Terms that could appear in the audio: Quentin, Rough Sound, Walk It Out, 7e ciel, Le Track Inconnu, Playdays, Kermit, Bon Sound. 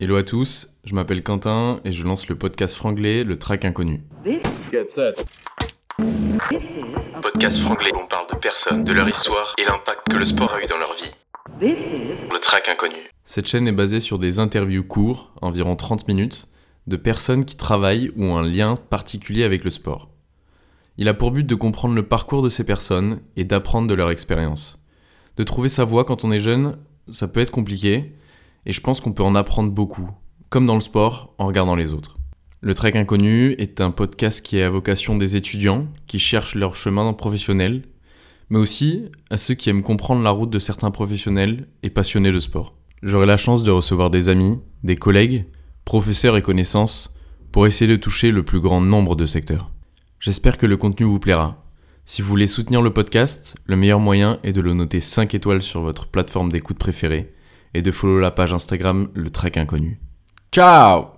Hello à tous, je m'appelle Quentin et je lance le podcast franglais Le Track Inconnu. Get set. Podcast franglais où on parle de personnes, de leur histoire et l'impact que le sport a eu dans leur vie. Le Track Inconnu. Cette chaîne est basée sur des interviews courts, environ 30 minutes, de personnes qui travaillent ou ont un lien particulier avec le sport. Il a pour but de comprendre le parcours de ces personnes et d'apprendre de leur expérience. De trouver sa voie quand on est jeune, ça peut être compliqué. Et je pense qu'on peut en apprendre beaucoup, comme dans le sport, en regardant les autres. Le Track Inconnu est un podcast qui est à vocation des étudiants qui cherchent leur chemin professionnel, mais aussi à ceux qui aiment comprendre la route de certains professionnels et passionnés de sport. J'aurai la chance de recevoir des amis, des collègues, professeurs et connaissances pour essayer de toucher le plus grand nombre de secteurs. J'espère que le contenu vous plaira. Si vous voulez soutenir le podcast, le meilleur moyen est de le noter 5 étoiles sur votre plateforme d'écoute préférée et de follow la page Instagram Le Track Inconnu. Ciao!